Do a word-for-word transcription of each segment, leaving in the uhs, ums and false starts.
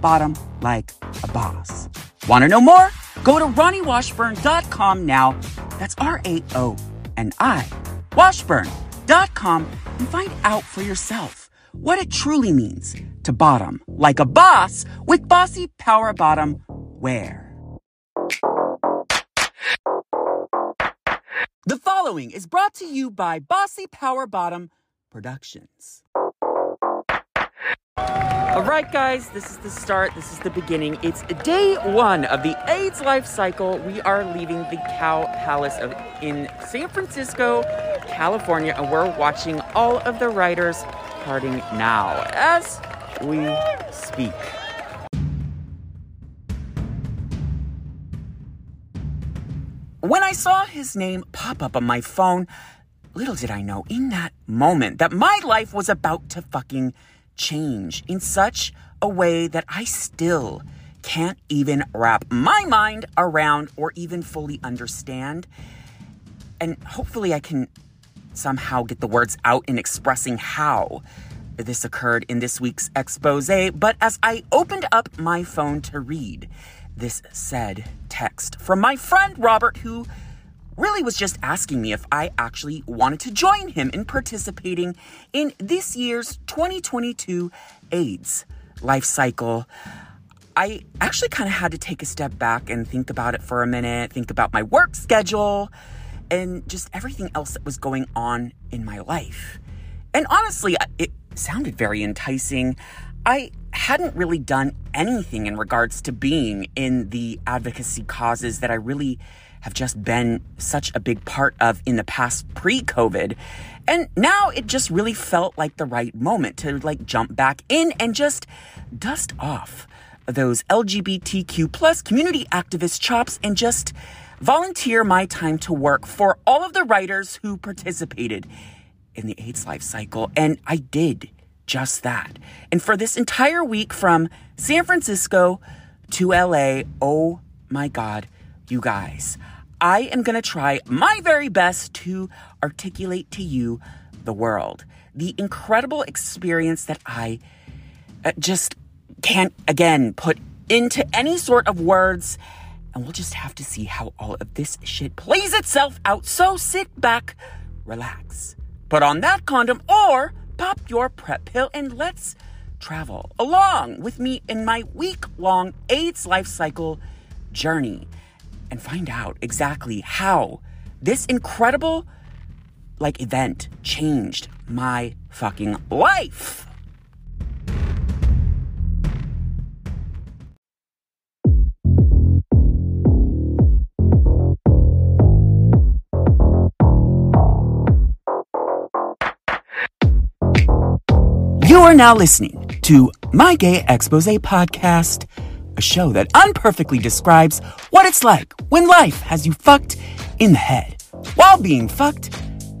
bottom like a boss. Want to know more? Go to Ronnie Washburn dot com now. That's R A O N I Washburn dot com and find out for yourself what it truly means to bottom like a boss with Bossy Power Bottom Wear. The following is brought to you by Bossy Power Bottom Productions. All right, guys, this is the start. This is the beginning. It's day one of the AIDS Life Cycle. We are leaving the Cow Palace of, in San Francisco, California, and we're watching all of the riders parting now as we speak. When I saw his name pop up on my phone, little did I know in that moment that my life was about to fucking change in such a way that I still can't even wrap my mind around or even fully understand. And hopefully I can somehow get the words out in expressing how this occurred in this week's expose. But as I opened up my phone to read this said text from my friend Robert, who really was just asking me if I actually wanted to join him in participating in this year's twenty twenty-two AIDS Life Cycle, I actually kind of had to take a step back and think about it for a minute, think about my work schedule and just everything else that was going on in my life. And honestly, it sounded very enticing. I hadn't really done anything in regards to being in the advocacy causes that I really have just been such a big part of in the past pre-COVID. And now it just really felt like the right moment to like jump back in and just dust off those L G B T Q plus community activist chops and just volunteer my time to work for all of the writers who participated in the AIDS Life Cycle. And I did just that. And for this entire week from San Francisco to L A, oh my God, you guys, I am going to try my very best to articulate to you the world, the incredible experience that I just can't, again, put into any sort of words. And we'll just have to see how all of this shit plays itself out. So sit back, relax, put on that condom or pop your prep pill and let's travel along with me in my week-long AIDS Life Cycle journey and find out exactly how this incredible, like, event changed my fucking life. You are now listening to My Gay Exposé Podcast, a show that unperfectly describes what it's like when life has you fucked in the head while being fucked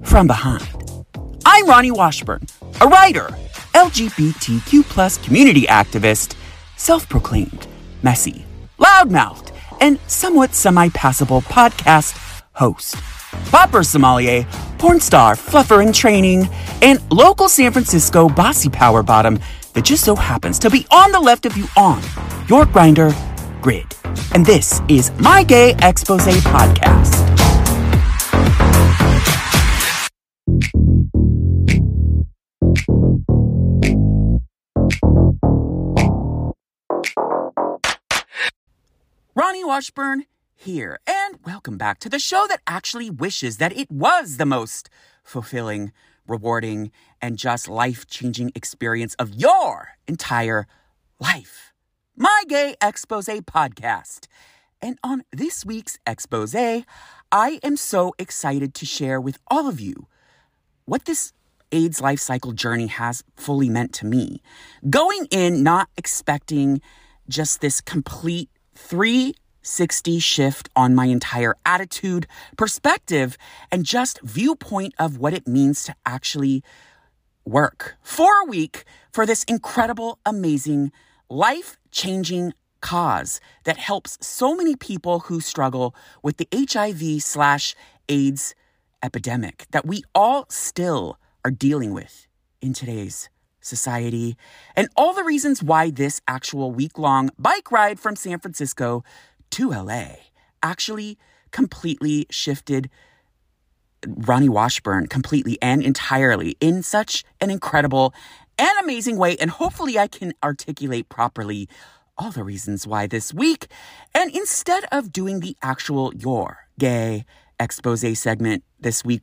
from behind. I'm Ronnie Washburn, a writer, L G B T Q plus community activist, self-proclaimed, messy, loudmouthed, and somewhat semi-passable podcast host, popper sommelier, porn star, fluffer in training, and local San Francisco bossy power bottom that just so happens to be on the left of you on your grinder grid. And this is My Gay Exposé Podcast. Ronnie Washburn here, and welcome back to the show that actually wishes that it was the most fulfilling, rewarding, and just life-changing experience of your entire life. My Gay Exposé Podcast. And on this week's exposé, I am so excited to share with all of you what this AIDS Life Cycle journey has fully meant to me. Going in not expecting just this complete three sixty shift on my entire attitude, perspective, and just viewpoint of what it means to actually work for a week for this incredible, amazing, life-changing cause that helps so many people who struggle with the H I V slash AIDS epidemic that we all still are dealing with in today's society, and all the reasons why this actual week-long bike ride from San Francisco to L A actually completely shifted Ronnie Washburn completely and entirely in such an incredible and amazing way. And hopefully I can articulate properly all the reasons why this week. And instead of doing the actual Your Gay Exposé segment this week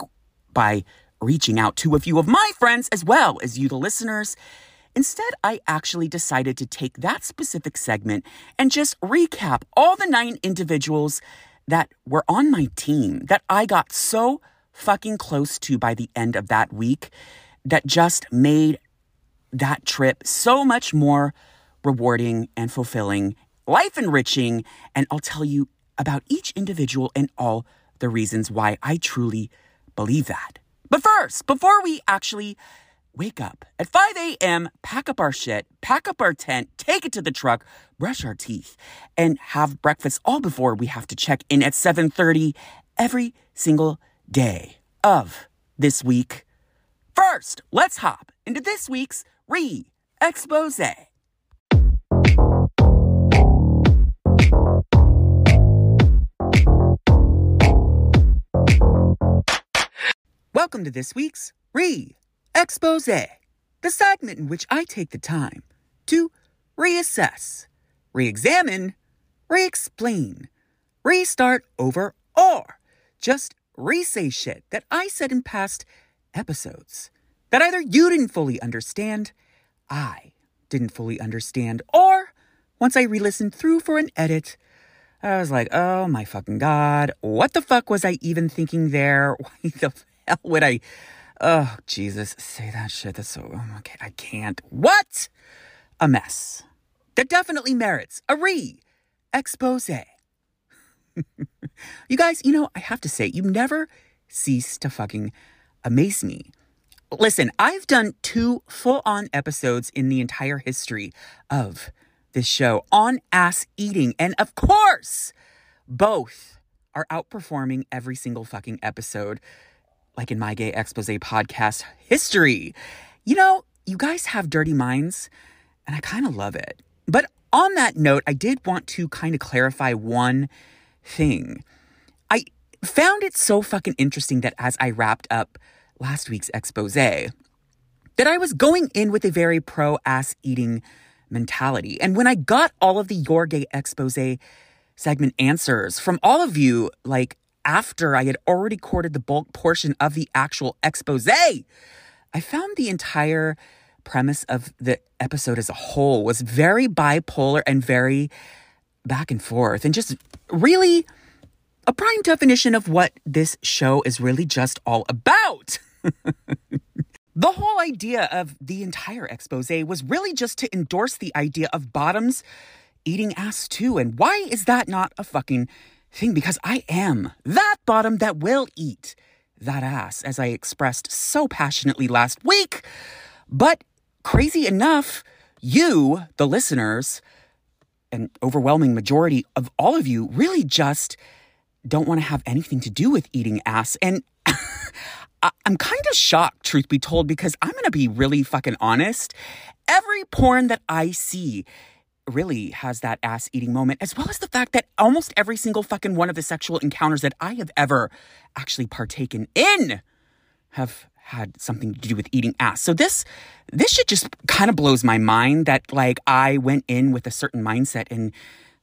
by reaching out to a few of my friends as well as you, the listeners, instead, I actually decided to take that specific segment and just recap all the nine individuals that were on my team that I got so fucking close to by the end of that week that just made that trip so much more rewarding and fulfilling, life-enriching, and I'll tell you about each individual and all the reasons why I truly believe that. But first, before we actually wake up at five a.m., pack up our shit, pack up our tent, take it to the truck, brush our teeth, and have breakfast all before we have to check in at seven thirty every single day of this week. First, let's hop into this week's re-exposé. Welcome to this week's Re-Exposé, the segment in which I take the time to reassess, re-examine, re-explain, restart over, or just re-say shit that I said in past episodes that either you didn't fully understand, I didn't fully understand, or once I re-listened through for an edit, I was like, oh my fucking God, what the fuck was I even thinking there? Why the hell would I, oh, Jesus, say that shit. That's so, oh, okay, I can't. What a mess. That definitely merits a re-exposé. You guys, you know, I have to say, you never cease to fucking amaze me. Listen, I've done two full-on episodes in the entire history of this show on ass eating. And of course, both are outperforming every single fucking episode, like in My Gay Exposé Podcast history. You know, you guys have dirty minds, and I kind of love it. But on that note, I did want to kind of clarify one thing. I found it so fucking interesting that as I wrapped up last week's exposé, that I was going in with a very pro-ass-eating mentality. And when I got all of the Your Gay Exposé segment answers from all of you, like, after I had already recorded the bulk portion of the actual exposé, I found the entire premise of the episode as a whole was very bipolar and very back and forth, and just really a prime definition of what this show is really just all about. The whole idea of the entire exposé was really just to endorse the idea of bottoms eating ass too, and why is that not a fucking thing? Because I am that bottom that will eat that ass, as I expressed so passionately last week. But crazy enough, you, the listeners, an overwhelming majority of all of you really just don't want to have anything to do with eating ass. And I'm kind of shocked, truth be told, because I'm going to be really fucking honest. Every porn that I see really has that ass-eating moment, as well as the fact that almost every single fucking one of the sexual encounters that I have ever actually partaken in have had something to do with eating ass. So this, this shit just kind of blows my mind that, like, I went in with a certain mindset, and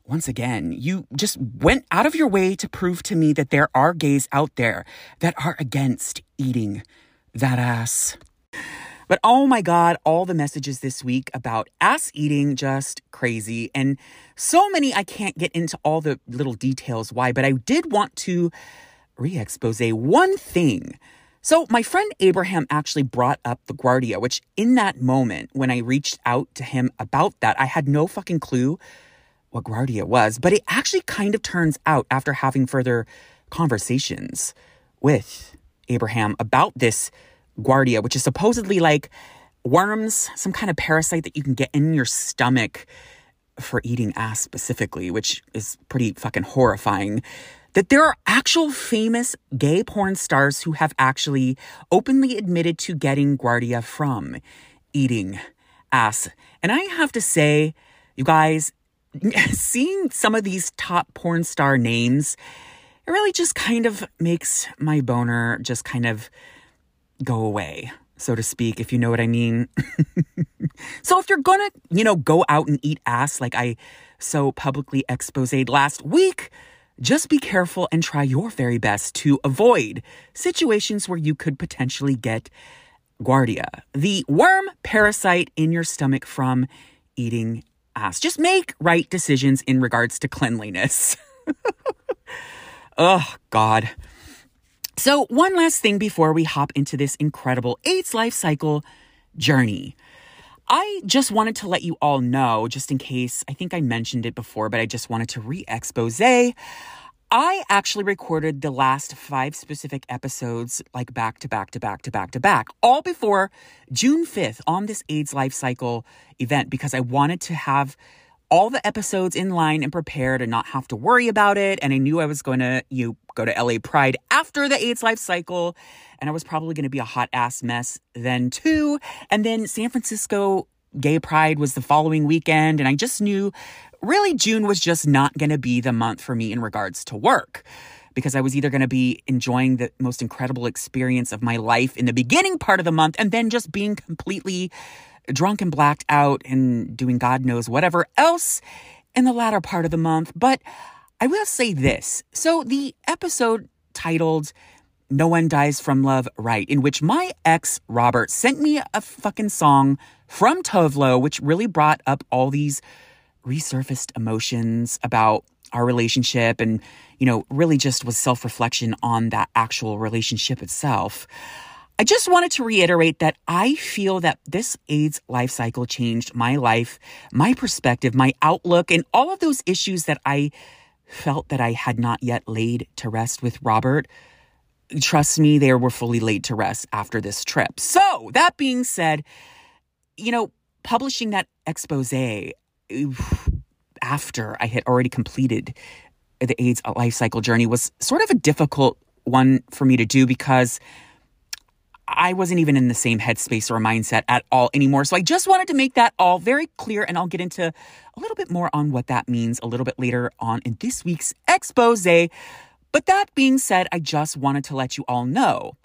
once again, you just went out of your way to prove to me that there are gays out there that are against eating that ass. But oh my God, all the messages this week about ass eating, just crazy. And so many, I can't get into all the little details why, but I did want to re-expose one thing. So my friend Abraham actually brought up the Guardia, which in that moment when I reached out to him about that, I had no fucking clue what Guardia was, but it actually kind of turns out after having further conversations with Abraham about this Guardia, which is supposedly like worms, some kind of parasite that you can get in your stomach for eating ass specifically, which is pretty fucking horrifying, that there are actual famous gay porn stars who have actually openly admitted to getting Guardia from eating ass. And I have to say, you guys, seeing some of these top porn star names, it really just kind of makes my boner just kind of go away, so to speak, if you know what I mean. So if you're gonna, you know, go out and eat ass like I so publicly exposed last week, just be careful and try your very best to avoid situations where you could potentially get Guardia, the worm parasite in your stomach from eating ass. Just make right decisions in regards to cleanliness. Oh, God. So one last thing before we hop into this incredible AIDS Life Cycle journey. I just wanted to let you all know, just in case, I think I mentioned it before, but I just wanted to re-expose. I actually recorded the last five specific episodes like back to back to back to back to back, all before June fifth on this AIDS Life Cycle event, because I wanted to have all the episodes in line and prepared and not have to worry about it. And I knew I was going to you know, go to L A Pride after the AIDS Life Cycle, and I was probably going to be a hot ass mess then too. And then San Francisco Gay Pride was the following weekend, and I just knew really June was just not going to be the month for me in regards to work, because I was either going to be enjoying the most incredible experience of my life in the beginning part of the month and then just being completely drunk and blacked out and doing God knows whatever else in the latter part of the month. But I will say this. So the episode titled No One Dies From Love, Right, in which my ex, Robert, sent me a fucking song from Tove Lo, which really brought up all these resurfaced emotions about our relationship and, you know, really just was self-reflection on that actual relationship itself. I just wanted to reiterate that I feel that this AIDS Life Cycle changed my life, my perspective, my outlook, and all of those issues that I felt that I had not yet laid to rest with Robert. Trust me, they were fully laid to rest after this trip. So that being said, you know, publishing that exposé after I had already completed the AIDS Life Cycle journey was sort of a difficult one for me to do, because I wasn't even in the same headspace or mindset at all anymore. So I just wanted to make that all very clear, and I'll get into a little bit more on what that means a little bit later on in this week's exposé. But that being said, I just wanted to let you all know,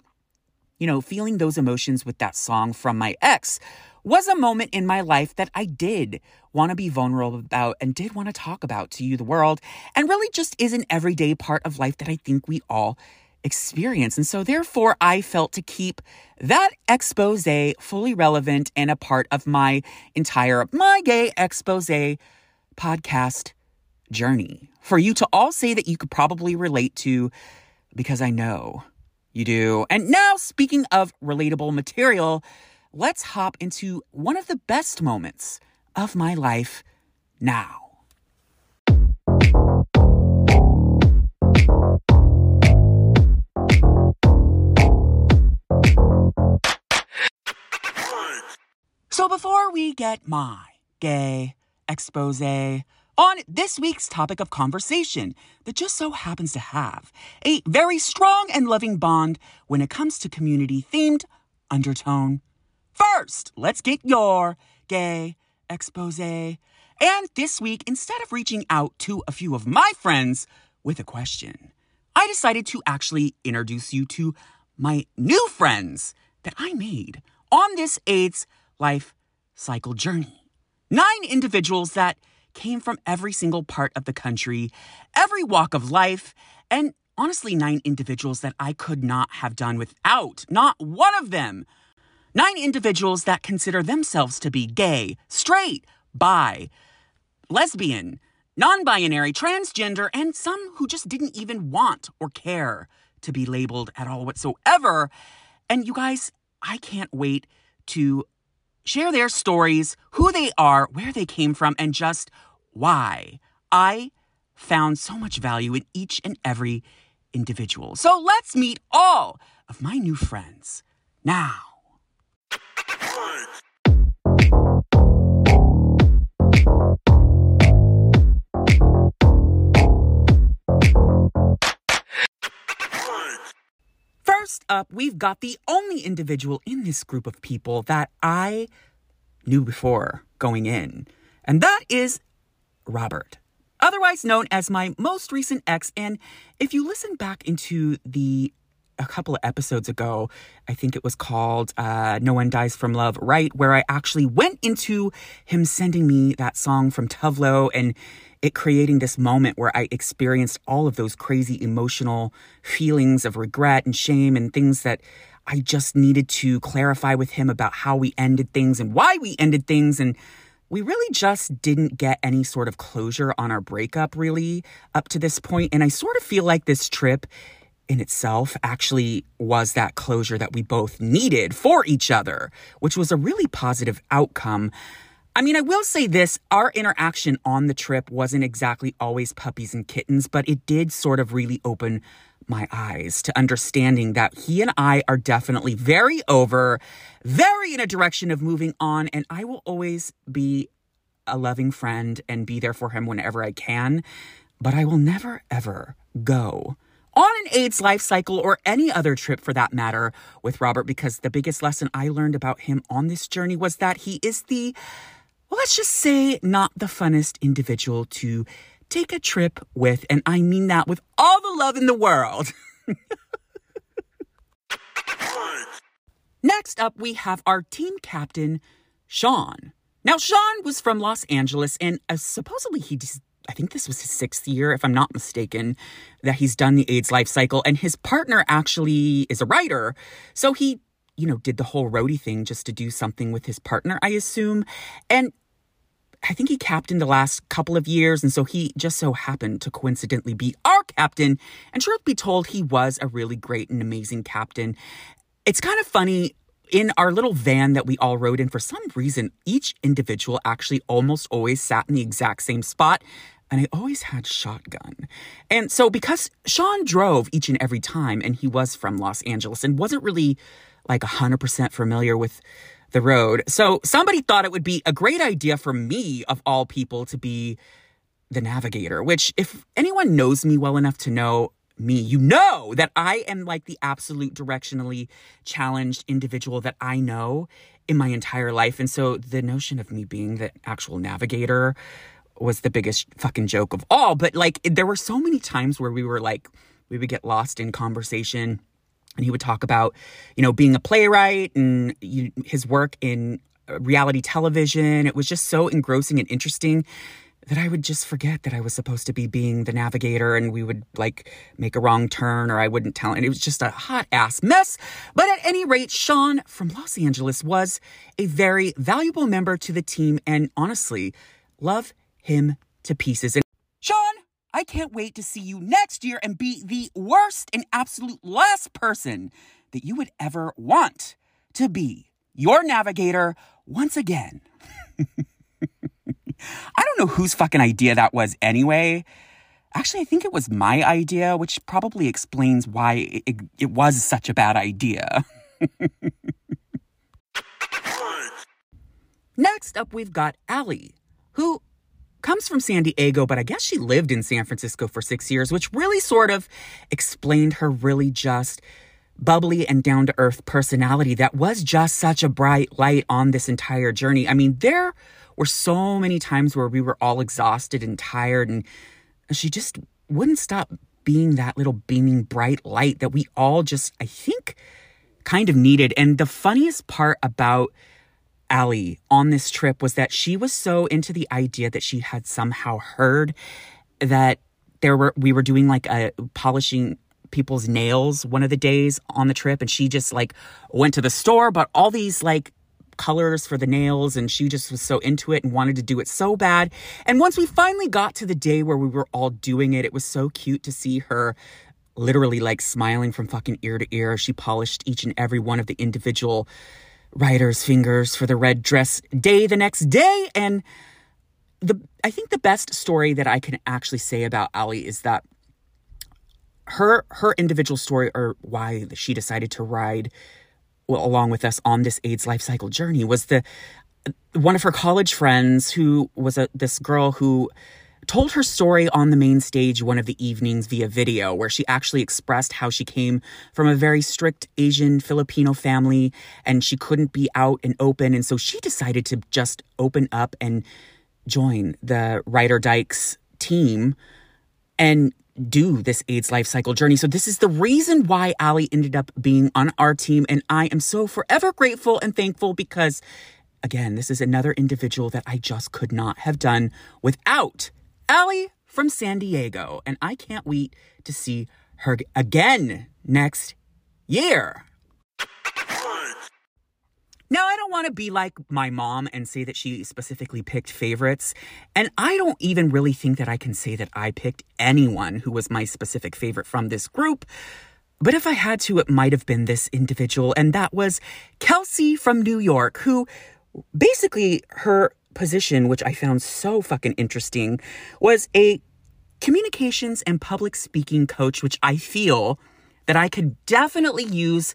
you know, feeling those emotions with that song from my ex was a moment in my life that I did want to be vulnerable about and did want to talk about to you, the world, and really just is an everyday part of life that I think we all experience. And so therefore, I felt to keep that exposé fully relevant and a part of my entire My Gay Exposé podcast journey for you to all say that you could probably relate to, because I know you do. And now, speaking of relatable material, let's hop into one of the best moments of my life now. So before we get my gay exposé on this week's topic of conversation that just so happens to have a very strong and loving bond when it comes to community-themed undertone, first, let's get your gay exposé. And this week, instead of reaching out to a few of my friends with a question, I decided to actually introduce you to my new friends that I made on this AIDS Life Cycle journey. Nine individuals that came from every single part of the country, every walk of life, and honestly, nine individuals that I could not have done without. Not one of them. Nine individuals that consider themselves to be gay, straight, bi, lesbian, non-binary, transgender, and some who just didn't even want or care to be labeled at all whatsoever. And you guys, I can't wait to share their stories, who they are, where they came from, and just why I found so much value in each and every individual. So let's meet all of my new friends now. First up, we've got the only individual in this group of people that I knew before going in, and that is Robert, otherwise known as my most recent ex. And if you listen back into the a couple of episodes ago, I think it was called uh, No One Dies From Love, right? Where I actually went into him sending me that song from Tove Lo and it creating this moment where I experienced all of those crazy emotional feelings of regret and shame and things that I just needed to clarify with him about how we ended things and why we ended things. And we really just didn't get any sort of closure on our breakup really up to this point. And I sort of feel like this trip in itself actually was that closure that we both needed for each other, which was a really positive outcome. I mean, I will say this, our interaction on the trip wasn't exactly always puppies and kittens, but it did sort of really open my eyes to understanding that he and I are definitely very over, very in a direction of moving on, and I will always be a loving friend and be there for him whenever I can, but I will never, ever go on an AIDS life cycle or any other trip for that matter with Robert, because the biggest lesson I learned about him on this journey was that he is the, well, let's just say not the funnest individual to take a trip with, and I mean that with all the love in the world. Next up, we have our team captain, Sean. Now, Sean was from Los Angeles, and uh, supposedly he, just, I think this was his sixth year, if I'm not mistaken, that he's done the AIDS Life Cycle, and his partner actually is a writer, so he, you know, did the whole roadie thing just to do something with his partner, I assume, and I think he captained the last couple of years, and so he just so happened to coincidentally be our captain. And truth be told, he was a really great and amazing captain. It's kind of funny, in our little van that we all rode in, for some reason, each individual actually almost always sat in the exact same spot, and I always had shotgun. And so because Sean drove each and every time, and he was from Los Angeles and wasn't really like one hundred percent familiar with the road. So somebody thought it would be a great idea for me, of all people, to be the navigator, which if anyone knows me well enough to know me, you know that I am like the absolute directionally challenged individual that I know in my entire life. And so the notion of me being the actual navigator was the biggest fucking joke of all. But like, there were so many times where we were like, we would get lost in conversation. And he would talk about, you know, being a playwright and you, his work in reality television. It was just so engrossing and interesting that I would just forget that I was supposed to be being the navigator, and we would like make a wrong turn or I wouldn't tell. And it was just a hot ass mess. But at any rate, Sean from Los Angeles was a very valuable member to the team, and honestly, love him to pieces. And Sean, I can't wait to see you next year and be the worst and absolute last person that you would ever want to be your navigator once again. I don't know whose fucking idea that was anyway. Actually, I think it was my idea, which probably explains why it, it, it was such a bad idea. Next up, we've got Allie, who comes from San Diego, but I guess she lived in San Francisco for six years, which really sort of explained her really just bubbly and down-to-earth personality that was just such a bright light on this entire journey. I mean, there were so many times where we were all exhausted and tired, and she just wouldn't stop being that little beaming bright light that we all just, I think, kind of needed. And the funniest part about Allie on this trip was that she was so into the idea that she had somehow heard that there were we were doing like a polishing people's nails one of the days on the trip, and she just like went to the store, bought all these like colors for the nails, and she just was so into it and wanted to do it so bad. And once we finally got to the day where we were all doing it, it was so cute to see her literally like smiling from fucking ear to ear. She polished each and every one of the individual writer's fingers for the red dress day the next day. And the I think the best story that I can actually say about Allie is that her her individual story, or why she decided to ride well, along with us on this AIDS life cycle journey, was the one of her college friends who was a, this girl who told her story on the main stage one of the evenings via video, where she actually expressed how she came from a very strict Asian Filipino family and she couldn't be out and open. And so she decided to just open up and join the Ryder Dykes team and do this AIDS life cycle journey. So this is the reason why Allie ended up being on our team. And I am so forever grateful and thankful because, again, this is another individual that I just could not have done without. Allie from San Diego, and I can't wait to see her again next year. Now, I don't want to be like my mom and say that she specifically picked favorites, and I don't even really think that I can say that I picked anyone who was my specific favorite from this group, but if I had to, it might have been this individual, and that was Kelsey from New York, who basically her position, which I found so fucking interesting, was a communications and public speaking coach, which I feel that I could definitely use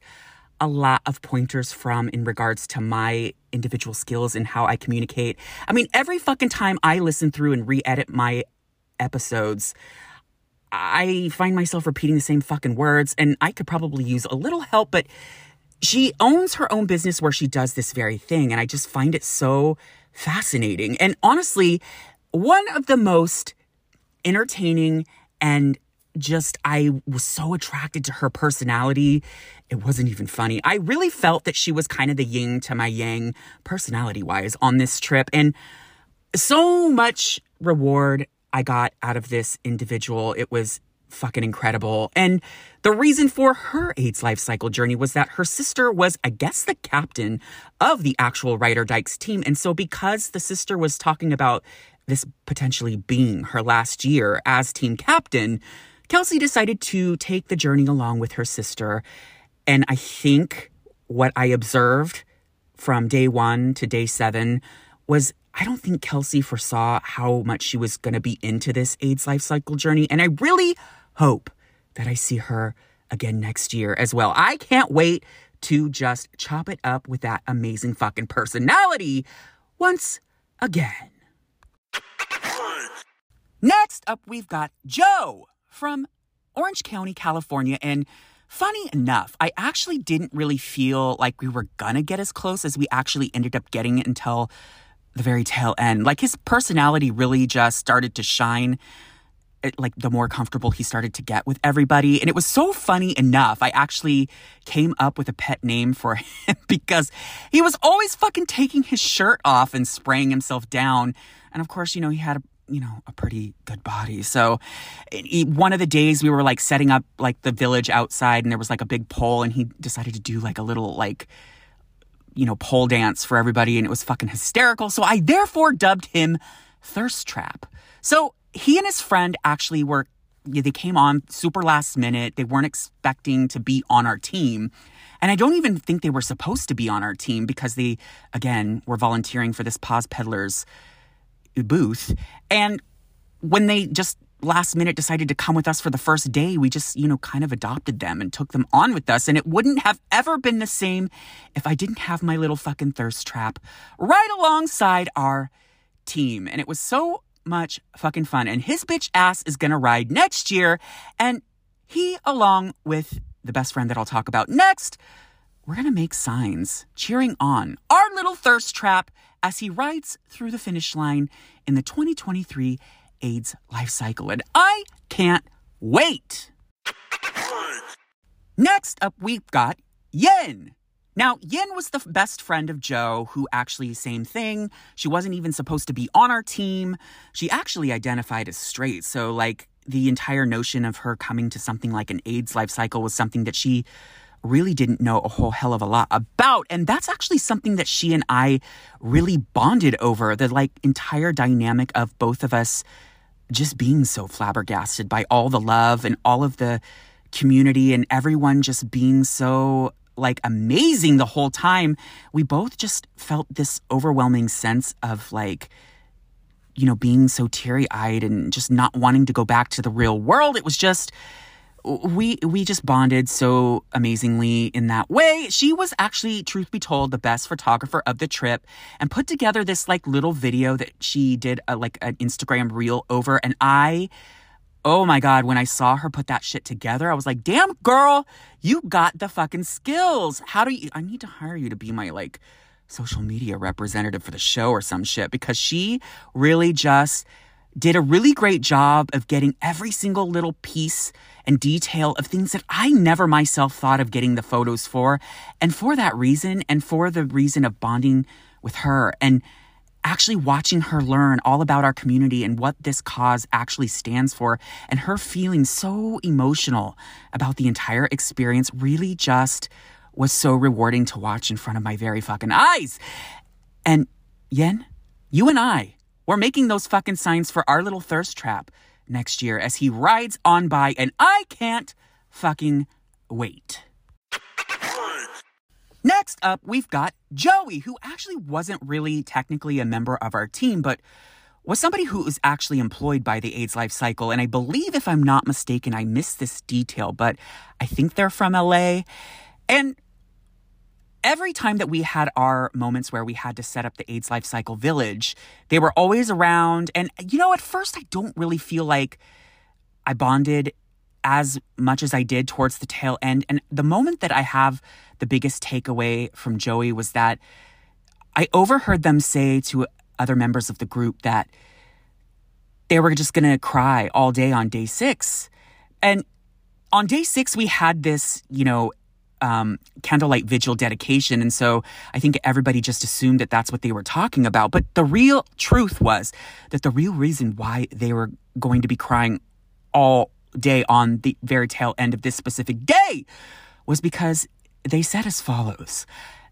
a lot of pointers from in regards to my individual skills and how I communicate. I mean, every fucking time I listen through and re-edit my episodes, I find myself repeating the same fucking words, and I could probably use a little help, but she owns her own business where she does this very thing, and I just find it so fascinating. And honestly, one of the most entertaining, and just, I was so attracted to her personality. It wasn't even funny. I really felt that she was kind of the yin to my yang personality-wise on this trip. And so much reward I got out of this individual. It was fucking incredible. And the reason for her AIDS life cycle journey was that her sister was, I guess, the captain of the actual Ryder Dykes team. And so because the sister was talking about this potentially being her last year as team captain, Kelsey decided to take the journey along with her sister. And I think what I observed from day one to day seven was, I don't think Kelsey foresaw how much she was going to be into this AIDS life cycle journey. And I really hope that I see her again next year as well. I can't wait to just chop it up with that amazing fucking personality once again. Next up, we've got Joe from Orange County, California. And funny enough, I actually didn't really feel like we were going to get as close as we actually ended up getting it until the very tail end. Like, his personality really just started to shine, like, the more comfortable he started to get with everybody. And it was so funny enough, I actually came up with a pet name for him because he was always fucking taking his shirt off and spraying himself down. And of course, you know, he had a, you know, a pretty good body. So he, one of the days we were like setting up like the village outside, and there was like a big pole, and he decided to do like a little, like, you know, pole dance for everybody, and it was fucking hysterical. So I therefore dubbed him Thirst Trap. So he and his friend actually were, they came on super last minute. They weren't expecting to be on our team. And I don't even think they were supposed to be on our team because they, again, were volunteering for this Positive Pedalers booth. And when they just last minute decided to come with us for the first day, we just, you know, kind of adopted them and took them on with us. And it wouldn't have ever been the same if I didn't have my little fucking Thirst Trap right alongside our team. And it was so much fucking fun. And his bitch ass is going to ride next year. And he, along with the best friend that I'll talk about next, we're going to make signs cheering on our little Thirst Trap as he rides through the finish line in the twenty twenty-three AIDS life cycle. And I can't wait. Next up, we've got Yen. Now, Yen was the best friend of Joe, who actually, same thing. She wasn't even supposed to be on our team. She actually identified as straight. So, like, the entire notion of her coming to something like an AIDS life cycle was something that she really didn't know a whole hell of a lot about. And that's actually something that she and I really bonded over, the, like, entire dynamic of both of us just being so flabbergasted by all the love and all of the community and everyone just being so, like, amazing the whole time. We both just felt this overwhelming sense of, like, you know, being so teary-eyed and just not wanting to go back to the real world. It was just, we we just bonded so amazingly in that way. She was actually, truth be told, the best photographer of the trip, and put together this like little video that she did a, like an Instagram reel over. And I, oh my God, when I saw her put that shit together, I was like, damn girl, you got the fucking skills. How do you, I need to hire you to be my like social media representative for the show or some shit, because she really just did a really great job of getting every single little piece and detail of things that I never myself thought of getting the photos for. And for that reason, and for the reason of bonding with her and actually watching her learn all about our community and what this cause actually stands for, and her feeling so emotional about the entire experience really just was so rewarding to watch in front of my very fucking eyes. And Yen, you and I, we're making those fucking signs for our little thirst trap next year as he rides on by, and I can't fucking wait. Next up, we've got Joey, who actually wasn't really technically a member of our team, but was somebody who was actually employed by the AIDS Life Cycle. And I believe, if I'm not mistaken, I missed this detail, but I think they're from L A. And every time that we had our moments where we had to set up the AIDS Life Cycle Village, they were always around. And, you know, at first, I don't really feel like I bonded as much as I did towards the tail end. And the moment that I have the biggest takeaway from Joey was that I overheard them say to other members of the group that they were just going to cry all day on day six. And on day six, we had this, you know, Um, candlelight vigil dedication. And so I think everybody just assumed that that's what they were talking about. But the real truth was that the real reason why they were going to be crying all day on the very tail end of this specific day was because they said as follows: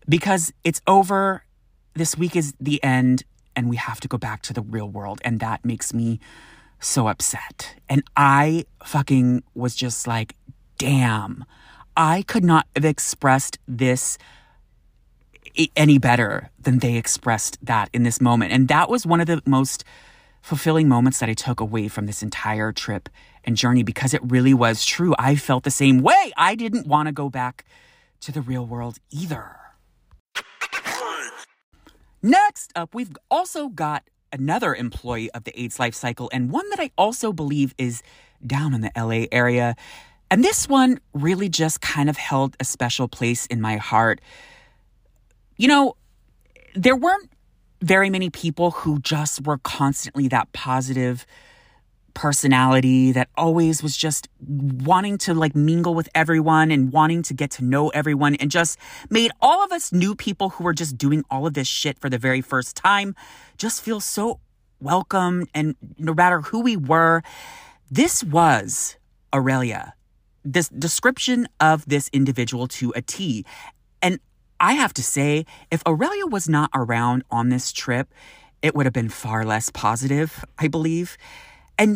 because it's over, this week is the end, and we have to go back to the real world. And that makes me so upset. And I fucking was just like, damn, I could not have expressed this any better than they expressed that in this moment. And that was one of the most fulfilling moments that I took away from this entire trip and journey, because it really was true. I felt the same way. I didn't want to go back to the real world either. Next up, we've also got another employee of the AIDS Life Cycle, and one that I also believe is down in the L A area. And this one really just kind of held a special place in my heart. You know, there weren't very many people who just were constantly that positive personality that always was just wanting to like mingle with everyone and wanting to get to know everyone, and just made all of us new people who were just doing all of this shit for the very first time just feel so welcome. And no matter who we were, this was Aurelia. This description of this individual to a T. And I have to say, if Aurelia was not around on this trip, it would have been far less positive, I believe. And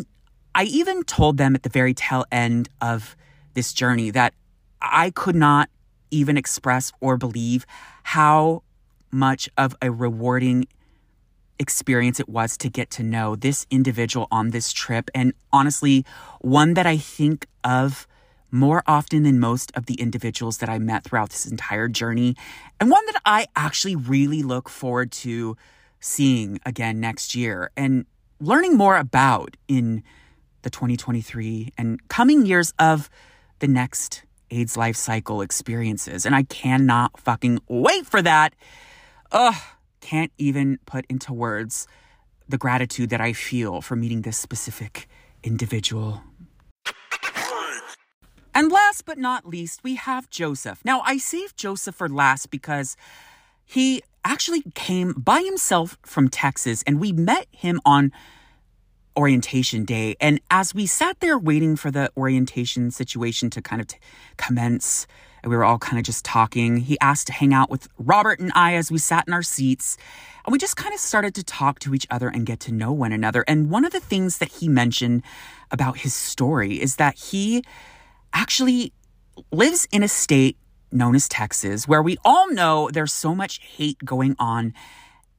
I even told them at the very tail end of this journey that I could not even express or believe how much of a rewarding experience it was to get to know this individual on this trip. And honestly, one that I think of more often than most of the individuals that I met throughout this entire journey, and one that I actually really look forward to seeing again next year and learning more about in the twenty twenty-three and coming years of the next AIDS Life Cycle experiences. And I cannot fucking wait for that. Ugh, can't even put into words the gratitude that I feel for meeting this specific individual. And last but not least, we have Joseph. Now, I saved Joseph for last because he actually came by himself from Texas, and we met him on orientation day. And as we sat there waiting for the orientation situation to kind of t- commence, and we were all kind of just talking, he asked to hang out with Robert and I as we sat in our seats. And we just kind of started to talk to each other and get to know one another. And one of the things that he mentioned about his story is that he actually lives in a state known as Texas, where we all know there's so much hate going on.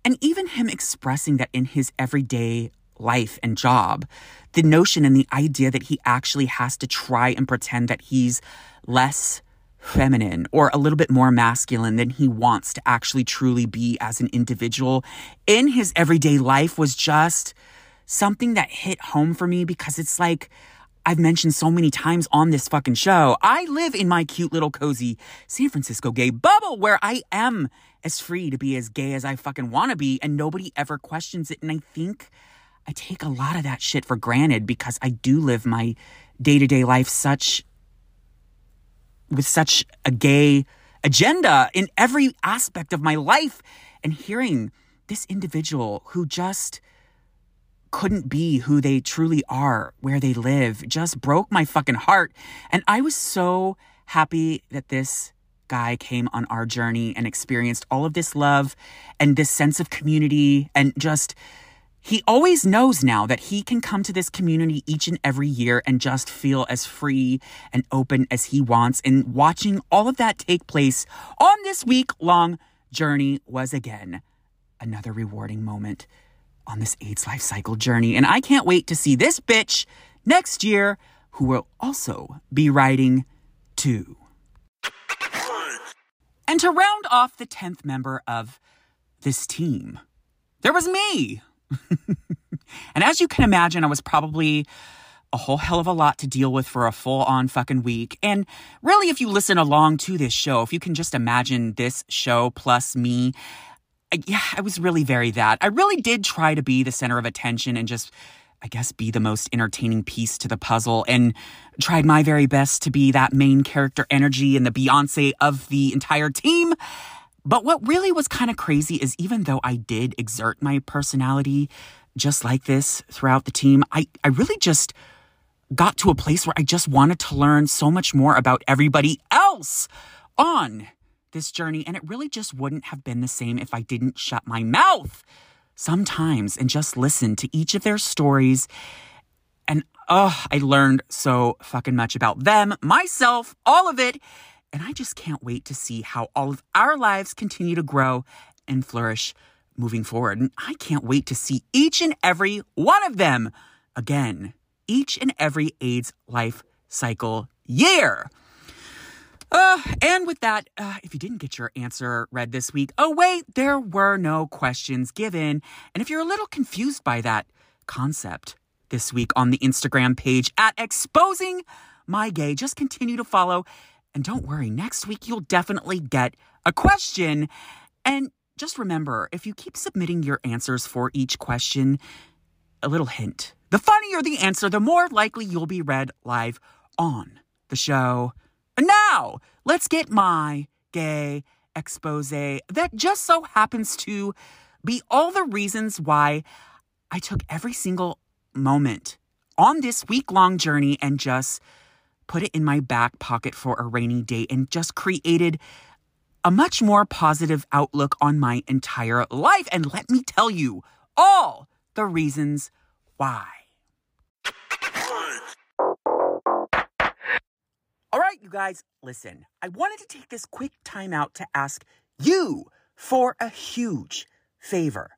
And even him expressing that in his everyday life and job. The notion and the idea that he actually has to try and pretend that he's less feminine or a little bit more masculine than he wants to actually truly be as an individual in his everyday life was just something that hit home for me, because it's like, I've mentioned so many times on this fucking show, I live in my cute little cozy San Francisco gay bubble where I am as free to be as gay as I fucking want to be, and nobody ever questions it. And I think I take a lot of that shit for granted because I do live my day-to-day life such with such a gay agenda in every aspect of my life. And hearing this individual who just couldn't be who they truly are, where they live, just broke my fucking heart. And I was so happy that this guy came on our journey and experienced all of this love and this sense of community. And just, he always knows now that he can come to this community each and every year and just feel as free and open as he wants. And watching all of that take place on this week-long journey was, again, another rewarding moment on this AIDS Life Cycle journey. And I can't wait to see this bitch next year, who will also be riding too. And to round off the tenth member of this team, there was me. And as you can imagine, I was probably a whole hell of a lot to deal with for a full-on fucking week. And really, if you listen along to this show, if you can just imagine this show plus me, yeah, I was really very that. I really did try to be the center of attention and just, I guess, be the most entertaining piece to the puzzle, and tried my very best to be that main character energy and the Beyoncé of the entire team. But what really was kind of crazy is, even though I did exert my personality just like this throughout the team, I, I really just got to a place where I just wanted to learn so much more about everybody else on this journey, and it really just wouldn't have been the same if I didn't shut my mouth sometimes and just listen to each of their stories. And oh, I learned so fucking much about them, myself, all of it. And I just can't wait to see how all of our lives continue to grow and flourish moving forward. And I can't wait to see each and every one of them again, each and every AIDS Life Cycle year. Uh, and with that, uh, if you didn't get your answer read this week, oh wait, there were no questions given. And if you're a little confused by that concept this week on the Instagram page at Exposing My Gay, just continue to follow. And don't worry, next week you'll definitely get a question. And just remember, if you keep submitting your answers for each question, a little hint, the funnier the answer, the more likely you'll be read live on the show. And now, let's get my gay exposé that just so happens to be all the reasons why I took every single moment on this week-long journey and just put it in my back pocket for a rainy day, and just created a much more positive outlook on my entire life. And let me tell you all the reasons why. All right, you guys, listen, I wanted to take this quick time out to ask you for a huge favor.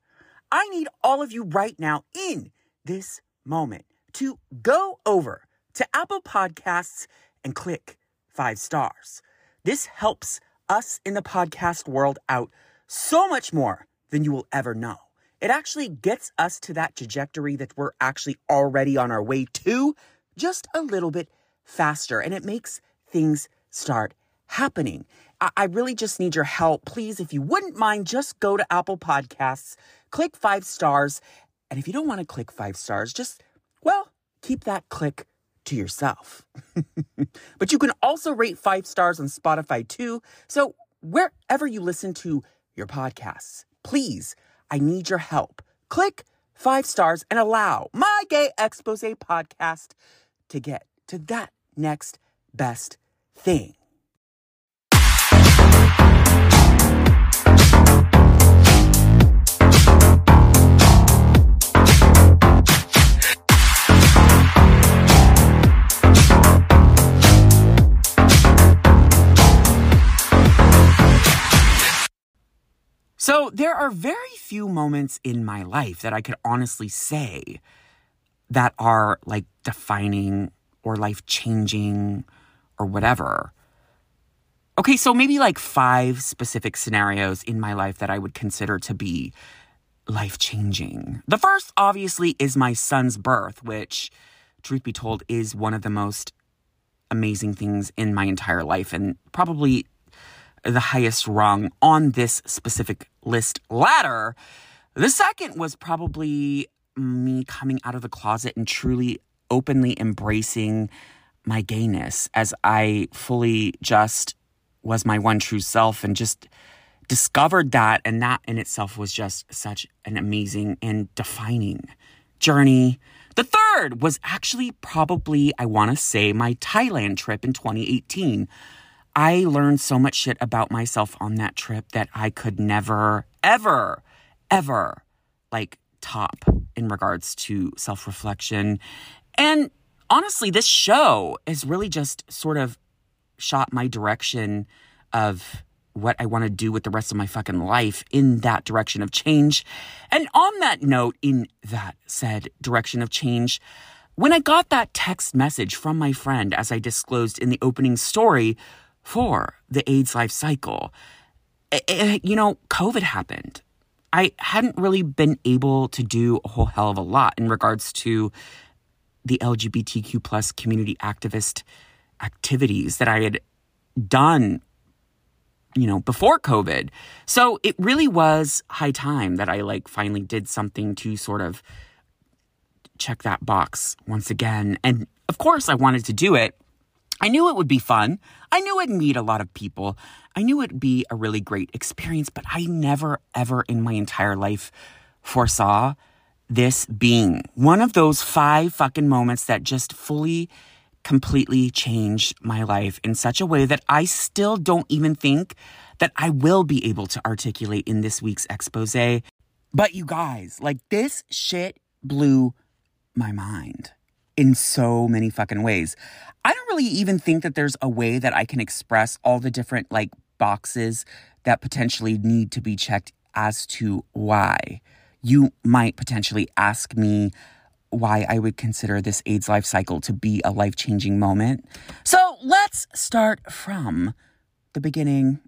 I need all of you right now in this moment to go over to Apple Podcasts and click five stars. This helps us in the podcast world out so much more than you will ever know. It actually gets us to that trajectory that we're actually already on our way to, just a little bit faster, and it makes things start happening. I, I really just need your help. Please, if you wouldn't mind, just go to Apple Podcasts, click five stars. And if you don't want to click five stars, just, well, keep that click to yourself. But you can also rate five stars on Spotify too. So wherever you listen to your podcasts, please, I need your help. Click five stars and allow My Gay Exposé Podcast to get to that next best thing. So there are very few moments in my life that I could honestly say that are like defining or life-changing or whatever. Okay, so maybe like five specific scenarios in my life that I would consider to be life-changing. The first, obviously, is my son's birth, which, truth be told, is one of the most amazing things in my entire life and probably the highest rung on this specific list ladder. The second was probably me coming out of the closet and truly openly embracing my gayness as I fully just was my one true self and just discovered that. And that in itself was just such an amazing and defining journey. The third was actually probably, I want to say, my Thailand trip in twenty eighteen. I learned so much shit about myself on that trip that I could never, ever, ever, like, top in regards to self-reflection. And honestly, this show has really just sort of shot my direction of what I want to do with the rest of my fucking life in that direction of change. And on that note, in that said direction of change, when I got that text message from my friend, as I disclosed in the opening story for the AIDS Life Cycle, it, it, you know, COVID happened. I hadn't really been able to do a whole hell of a lot in regards to the L G B T Q plus community activist activities that I had done, you know, before COVID. So it really was high time that I like finally did something to sort of check that box once again. And of course I wanted to do it. I knew it would be fun. I knew I'd meet a lot of people. I knew it'd be a really great experience, but I never, ever in my entire life foresaw this being one of those five fucking moments that just fully, completely changed my life in such a way that I still don't even think that I will be able to articulate in this week's expose. But you guys, like, this shit blew my mind in so many fucking ways. I don't really even think that there's a way that I can express all the different like boxes that potentially need to be checked as to why. You might potentially ask me why I would consider this AIDS Life Cycle to be a life-changing moment. So let's start from the beginning.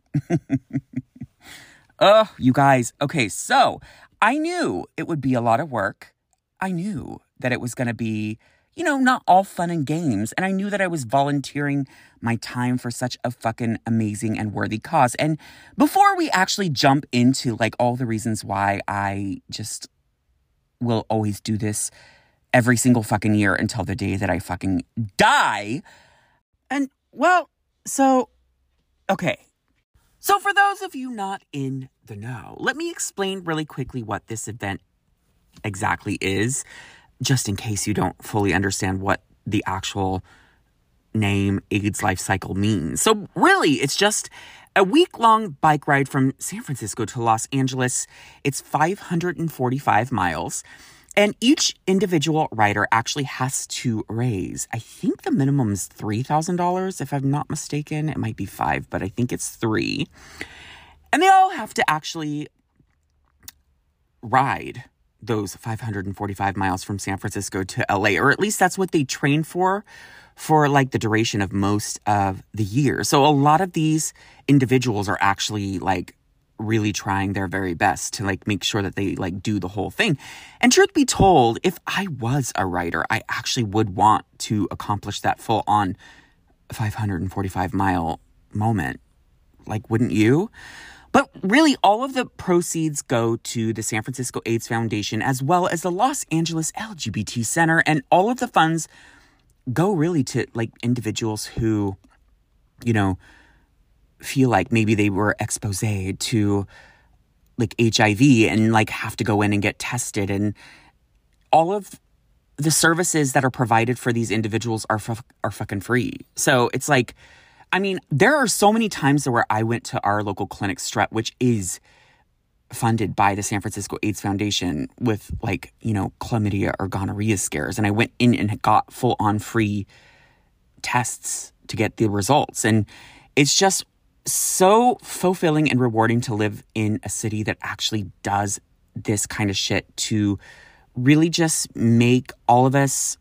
Oh, you guys. Okay, so I knew it would be a lot of work. I knew that it was going to be, you know, not all fun and games. And I knew that I was volunteering my time for such a fucking amazing and worthy cause. And before we actually jump into like all the reasons why I just will always do this every single fucking year until the day that I fucking die. And well, so, okay. So for those of you not in the know, let me explain really quickly what this event exactly is, just in case you don't fully understand what the actual name AIDS Life Cycle means. So really, it's just a week-long bike ride from San Francisco to Los Angeles. It's five hundred forty-five miles. And each individual rider actually has to raise, I think the minimum is three thousand dollars. If I'm not mistaken, it might be five, but I think it's three. And they all have to actually ride those five hundred forty-five miles from San Francisco to L A, or at least that's what they train for, for like the duration of most of the year. So a lot of these individuals are actually like really trying their very best to like make sure that they like do the whole thing. And truth be told, if I was a writer, I actually would want to accomplish that full on five hundred forty-five mile moment. Like, wouldn't you? But really, all of the proceeds go to the San Francisco AIDS Foundation, as well as the Los Angeles L G B T Center. And all of the funds go really to like individuals who, you know, feel like maybe they were exposed to like H I V and like have to go in and get tested. And all of the services that are provided for these individuals are, f- are fucking free. So it's like, I mean, there are so many times where I went to our local clinic, Strut, which is funded by the San Francisco AIDS Foundation with like, you know, chlamydia or gonorrhea scares. And I went in and got full on free tests to get the results. And it's just so fulfilling and rewarding to live in a city that actually does this kind of shit to really just make all of us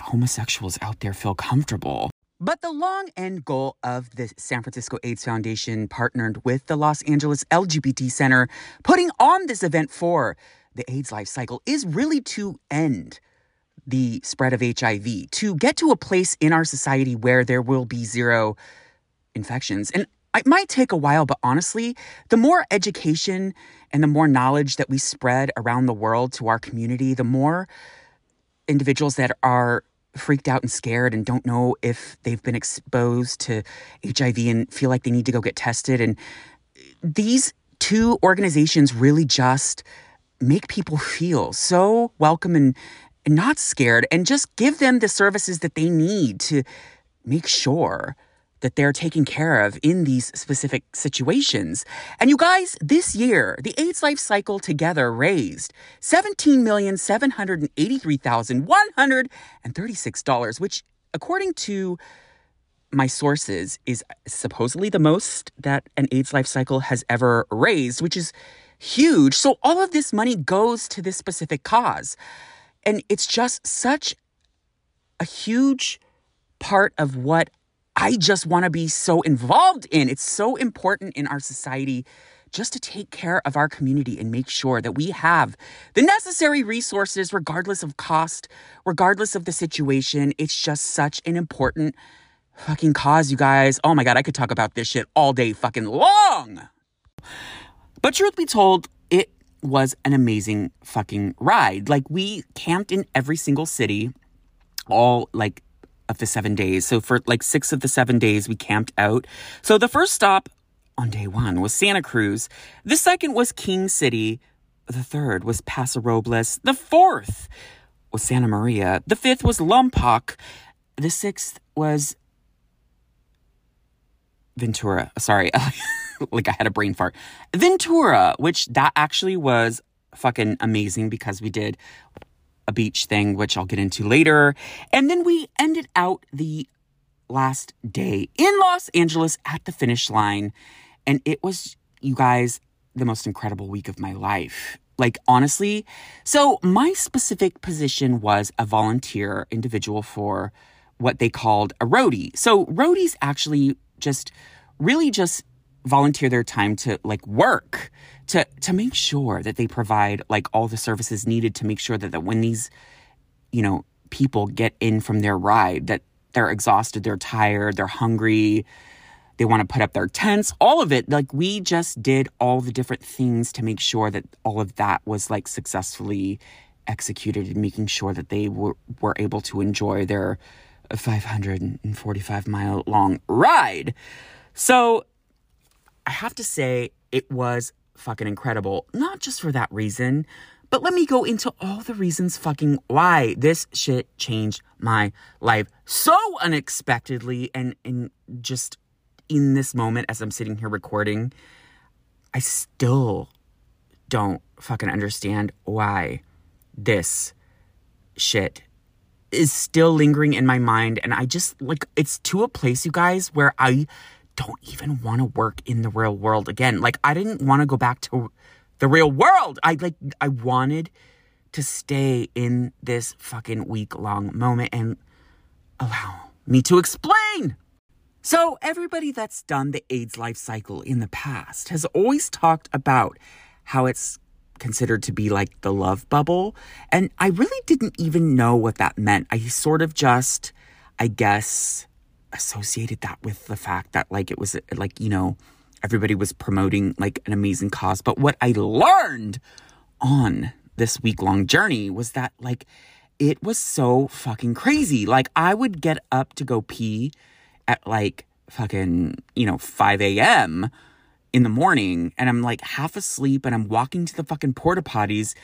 homosexuals out there feel comfortable. But the long end goal of the San Francisco AIDS Foundation, partnered with the Los Angeles L G B T Center, putting on this event for the AIDS Life Cycle, is really to end the spread of H I V, to get to a place in our society where there will be zero infections. And it might take a while, but honestly, the more education and the more knowledge that we spread around the world to our community, the more individuals that are freaked out and scared and don't know if they've been exposed to H I V and feel like they need to go get tested. And these two organizations really just make people feel so welcome and not scared, and just give them the services that they need to make sure that they're taken care of in these specific situations. And you guys, this year, the AIDS Life Cycle together raised seventeen million seven hundred eighty-three thousand one hundred thirty-six dollars, which, according to my sources, is supposedly the most that an AIDS Life Cycle has ever raised, which is huge. So all of this money goes to this specific cause. And it's just such a huge part of what I just want to be so involved in. It's so important in our society just to take care of our community and make sure that we have the necessary resources, regardless of cost, regardless of the situation. It's just such an important fucking cause, you guys. Oh my God, I could talk about this shit all day fucking long. But truth be told, it was an amazing fucking ride. Like, we camped in every single city, all like of the seven days. So for like six of the seven days, we camped out. So the first stop on day one was Santa Cruz. The second was King City. The third was Paso Robles. The fourth was Santa Maria. The fifth was Lompoc. The sixth was Ventura. Sorry, like I had a brain fart. Ventura, which that actually was fucking amazing because we did a beach thing, which I'll get into later. And then we ended out the last day in Los Angeles at the finish line. And it was, you guys, the most incredible week of my life. Like, honestly. So my specific position was a volunteer individual for what they called a roadie. So roadies actually just really just volunteer their time to like work to to make sure that they provide like all the services needed to make sure that, that when these, you know, people get in from their ride, that they're exhausted, they're tired, they're hungry, they want to put up their tents, all of it. Like, we just did all the different things to make sure that all of that was like successfully executed and making sure that they were, were able to enjoy their five hundred forty-five mile long ride. So I have to say it was fucking incredible, not just for that reason, but let me go into all the reasons fucking why this shit changed my life so unexpectedly. And, and just in this moment, as I'm sitting here recording, I still don't fucking understand why this shit is still lingering in my mind. And I just, like, it's to a place, you guys, where I don't even want to work in the real world again. Like, I didn't want to go back to the real world. I like, I wanted to stay in this fucking week long moment and allow me to explain. So everybody that's done the AIDS Life Cycle in the past has always talked about how it's considered to be like the love bubble. And I really didn't even know what that meant. I sort of just, I guess, associated that with the fact that, like, it was like, you know, everybody was promoting like an amazing cause. But what I learned on this week long journey was that, like, it was so fucking crazy. Like, I would get up to go pee at like fucking, you know, five a.m. in the morning, and I'm like half asleep and I'm walking to the fucking porta potties,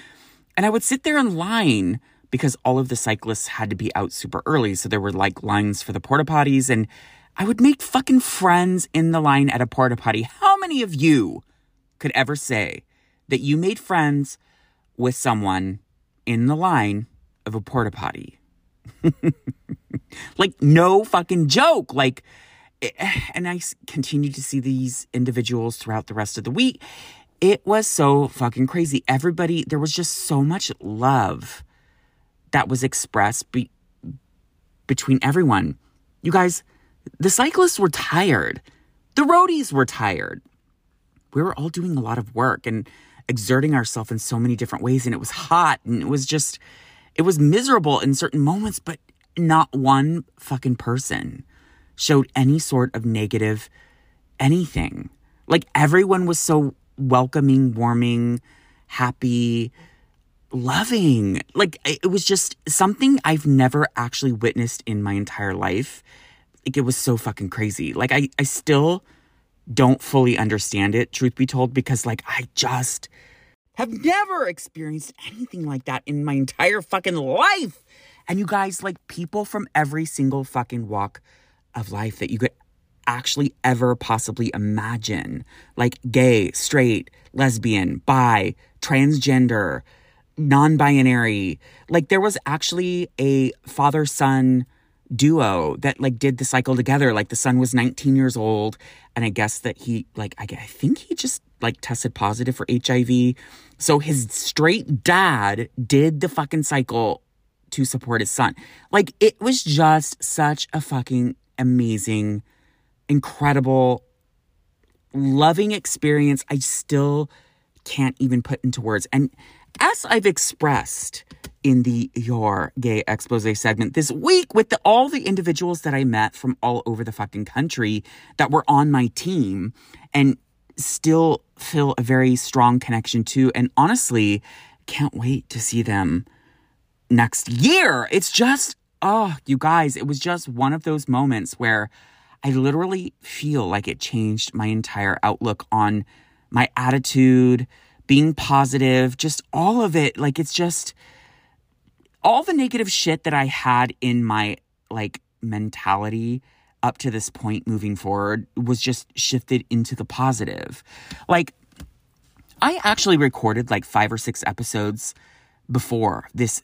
and I would sit there in line because all of the cyclists had to be out super early. So there were like lines for the porta potties, and I would make fucking friends in the line at a porta potty. How many of you could ever say that you made friends with someone in the line of a porta potty? Like, no fucking joke. Like, and I continued to see these individuals throughout the rest of the week. It was so fucking crazy. Everybody, there was just so much love that was expressed be- between everyone. You guys, the cyclists were tired. The roadies were tired. We were all doing a lot of work and exerting ourselves in so many different ways. And it was hot and it was just, it was miserable in certain moments, but not one fucking person showed any sort of negative anything. Like everyone was so welcoming, warming, happy, loving. Like it was just something I've never actually witnessed in my entire life. Like it was so fucking crazy. Like I, I still don't fully understand it, truth be told, because like I just have never experienced anything like that in my entire fucking life. And you guys, like people from every single fucking walk of life that you could actually ever possibly imagine, like gay, straight, lesbian, bi, transgender, non-binary. Like there was actually a father-son duo that like did the cycle together. Like the son was nineteen years old. And I guess that he like, I, I think he just like tested positive for H I V. So his straight dad did the fucking cycle to support his son. Like it was just such a fucking amazing, incredible, loving experience. I still can't even put into words. And as I've expressed in the Your Gay Exposé segment this week with the, all the individuals that I met from all over the fucking country that were on my team and still feel a very strong connection to, and honestly, can't wait to see them next year. It's just, oh, you guys, it was just one of those moments where I literally feel like it changed my entire outlook on my attitude, being positive, just all of it. Like, it's just all the negative shit that I had in my, like, mentality up to this point moving forward was just shifted into the positive. Like, I actually recorded, like, five or six episodes before this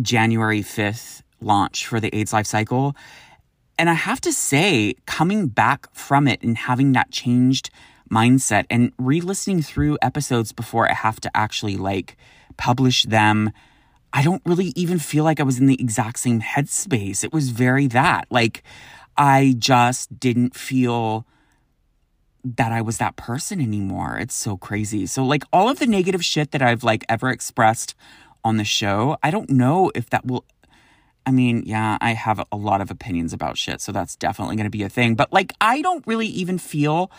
January fifth launch for the AIDS Life Cycle. And I have to say, coming back from it and having that changed mindset and re-listening through episodes before I have to actually like publish them, I don't really even feel like I was in the exact same headspace. It was very that. Like, I just didn't feel that I was that person anymore. It's so crazy. So like all of the negative shit that I've like ever expressed on the show, I don't know if that will... I mean, yeah, I have a lot of opinions about shit, so that's definitely going to be a thing. But, like, I don't really even feel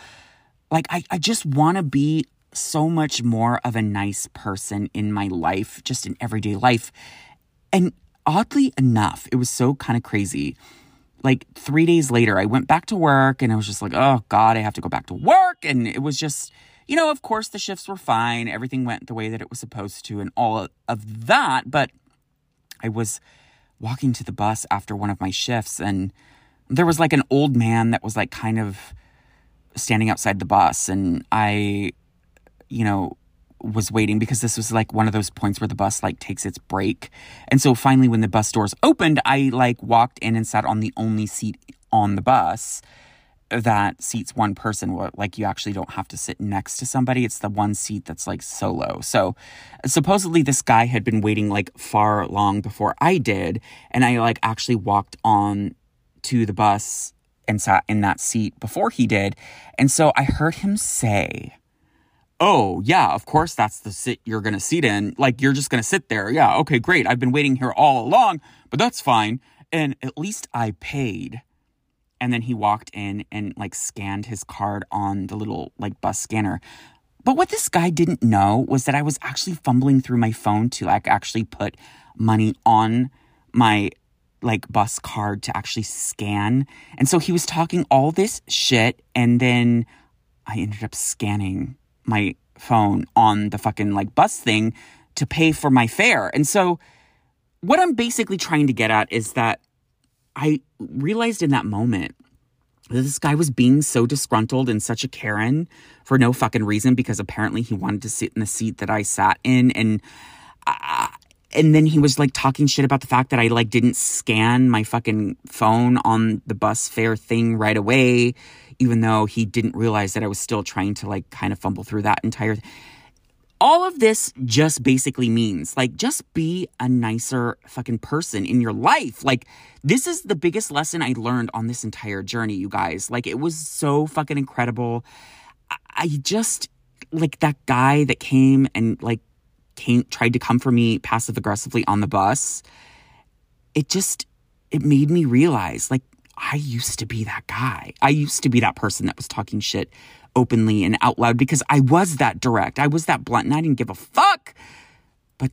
like I, I just want to be so much more of a nice person in my life, just in everyday life. And oddly enough, it was so kind of crazy. Like, three days later, I went back to work, and I was just like, oh, God, I have to go back to work. And it was just, you know, of course, the shifts were fine. Everything went the way that it was supposed to and all of that. But I was walking to the bus after one of my shifts, and there was like an old man that was like kind of standing outside the bus, and I, you know, was waiting because this was like one of those points where the bus like takes its break. And so finally when the bus doors opened, I like walked in and sat on the only seat on the bus that seats one person. Like, you actually don't have to sit next to somebody. It's the one seat that's like solo. So supposedly this guy had been waiting like far long before I did. And I like actually walked on to the bus and sat in that seat before he did. And so I heard him say, oh yeah, of course, that's the sit you're going to sit in. Like, you're just going to sit there. Yeah. Okay, great. I've been waiting here all along, but that's fine. And at least I paid. And then he walked in and, like, scanned his card on the little, like, bus scanner. But what this guy didn't know was that I was actually fumbling through my phone to, like, actually put money on my, like, bus card to actually scan. And so he was talking all this shit, and then I ended up scanning my phone on the fucking, like, bus thing to pay for my fare. And so what I'm basically trying to get at is that I realized in that moment that this guy was being so disgruntled and such a Karen for no fucking reason, because apparently he wanted to sit in the seat that I sat in. And uh, and then he was like talking shit about the fact that I like didn't scan my fucking phone on the bus fare thing right away, even though he didn't realize that I was still trying to like kind of fumble through that entire thing. All of this just basically means, like, just be a nicer fucking person in your life. Like, this is the biggest lesson I learned on this entire journey, you guys. Like, it was so fucking incredible. I, I just, like, that guy that came and, like, came, tried to come for me passive-aggressively on the bus, it just, it made me realize, like, I used to be that guy. I used to be that person that was talking shit openly and out loud because I was that direct. I was that blunt and I didn't give a fuck. But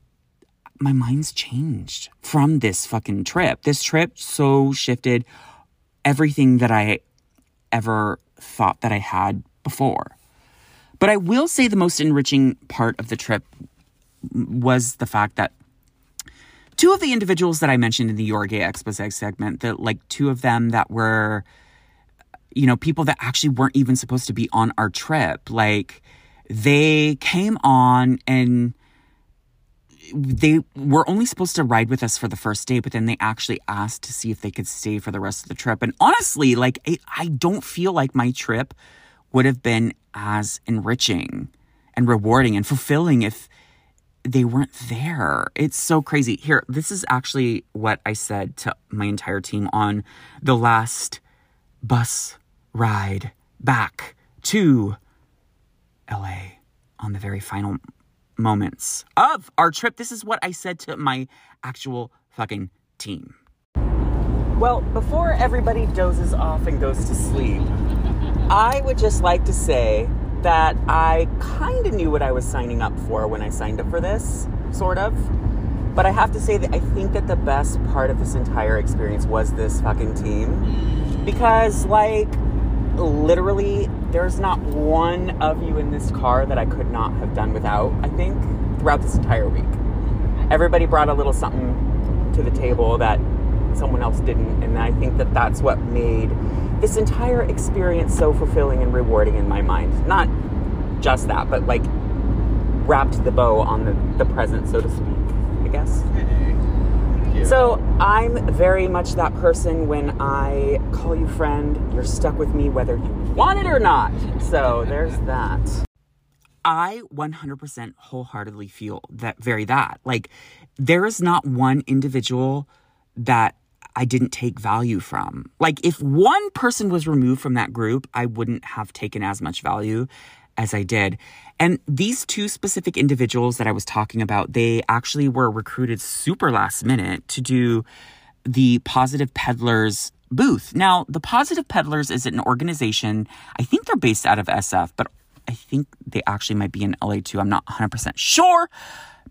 my mind's changed from this fucking trip. This trip so shifted everything that I ever thought that I had before. But I will say the most enriching part of the trip was the fact that two of the individuals that I mentioned in the Your Gay Exposé segment, that like two of them that were, you know, people that actually weren't even supposed to be on our trip, like they came on and they were only supposed to ride with us for the first day, but then they actually asked to see if they could stay for the rest of the trip. And honestly, like I, I don't feel like my trip would have been as enriching and rewarding and fulfilling if they weren't there. It's so crazy. Here, this is actually what I said to my entire team on the last bus ride back to L A on the very final moments of our trip. This is what I said to my actual fucking team. Well, before everybody dozes off and goes to sleep, I would just like to say that I kind of knew what I was signing up for when I signed up for this, sort of. But I have to say that I think that the best part of this entire experience was this fucking team. Because, like, literally, there's not one of you in this car that I could not have done without, I think, throughout this entire week. Everybody brought a little something to the table that someone else didn't. And I think that that's what made this entire experience so fulfilling and rewarding in my mind. Not just that, but, like, wrapped the bow on the, the present, so to speak. Yes. Hey, so I'm very much that person when I call you friend, you're stuck with me whether you want it or not. So there's that. I one hundred percent wholeheartedly feel that very that. Like there is not one individual that I didn't take value from. Like if one person was removed from that group, I wouldn't have taken as much value as I did. And these two specific individuals that I was talking about, they actually were recruited super last minute to do the Positive Pedalers booth. Now, the Positive Pedalers is an organization, I think they're based out of S F, but I think they actually might be in L A too. I'm not one hundred percent sure,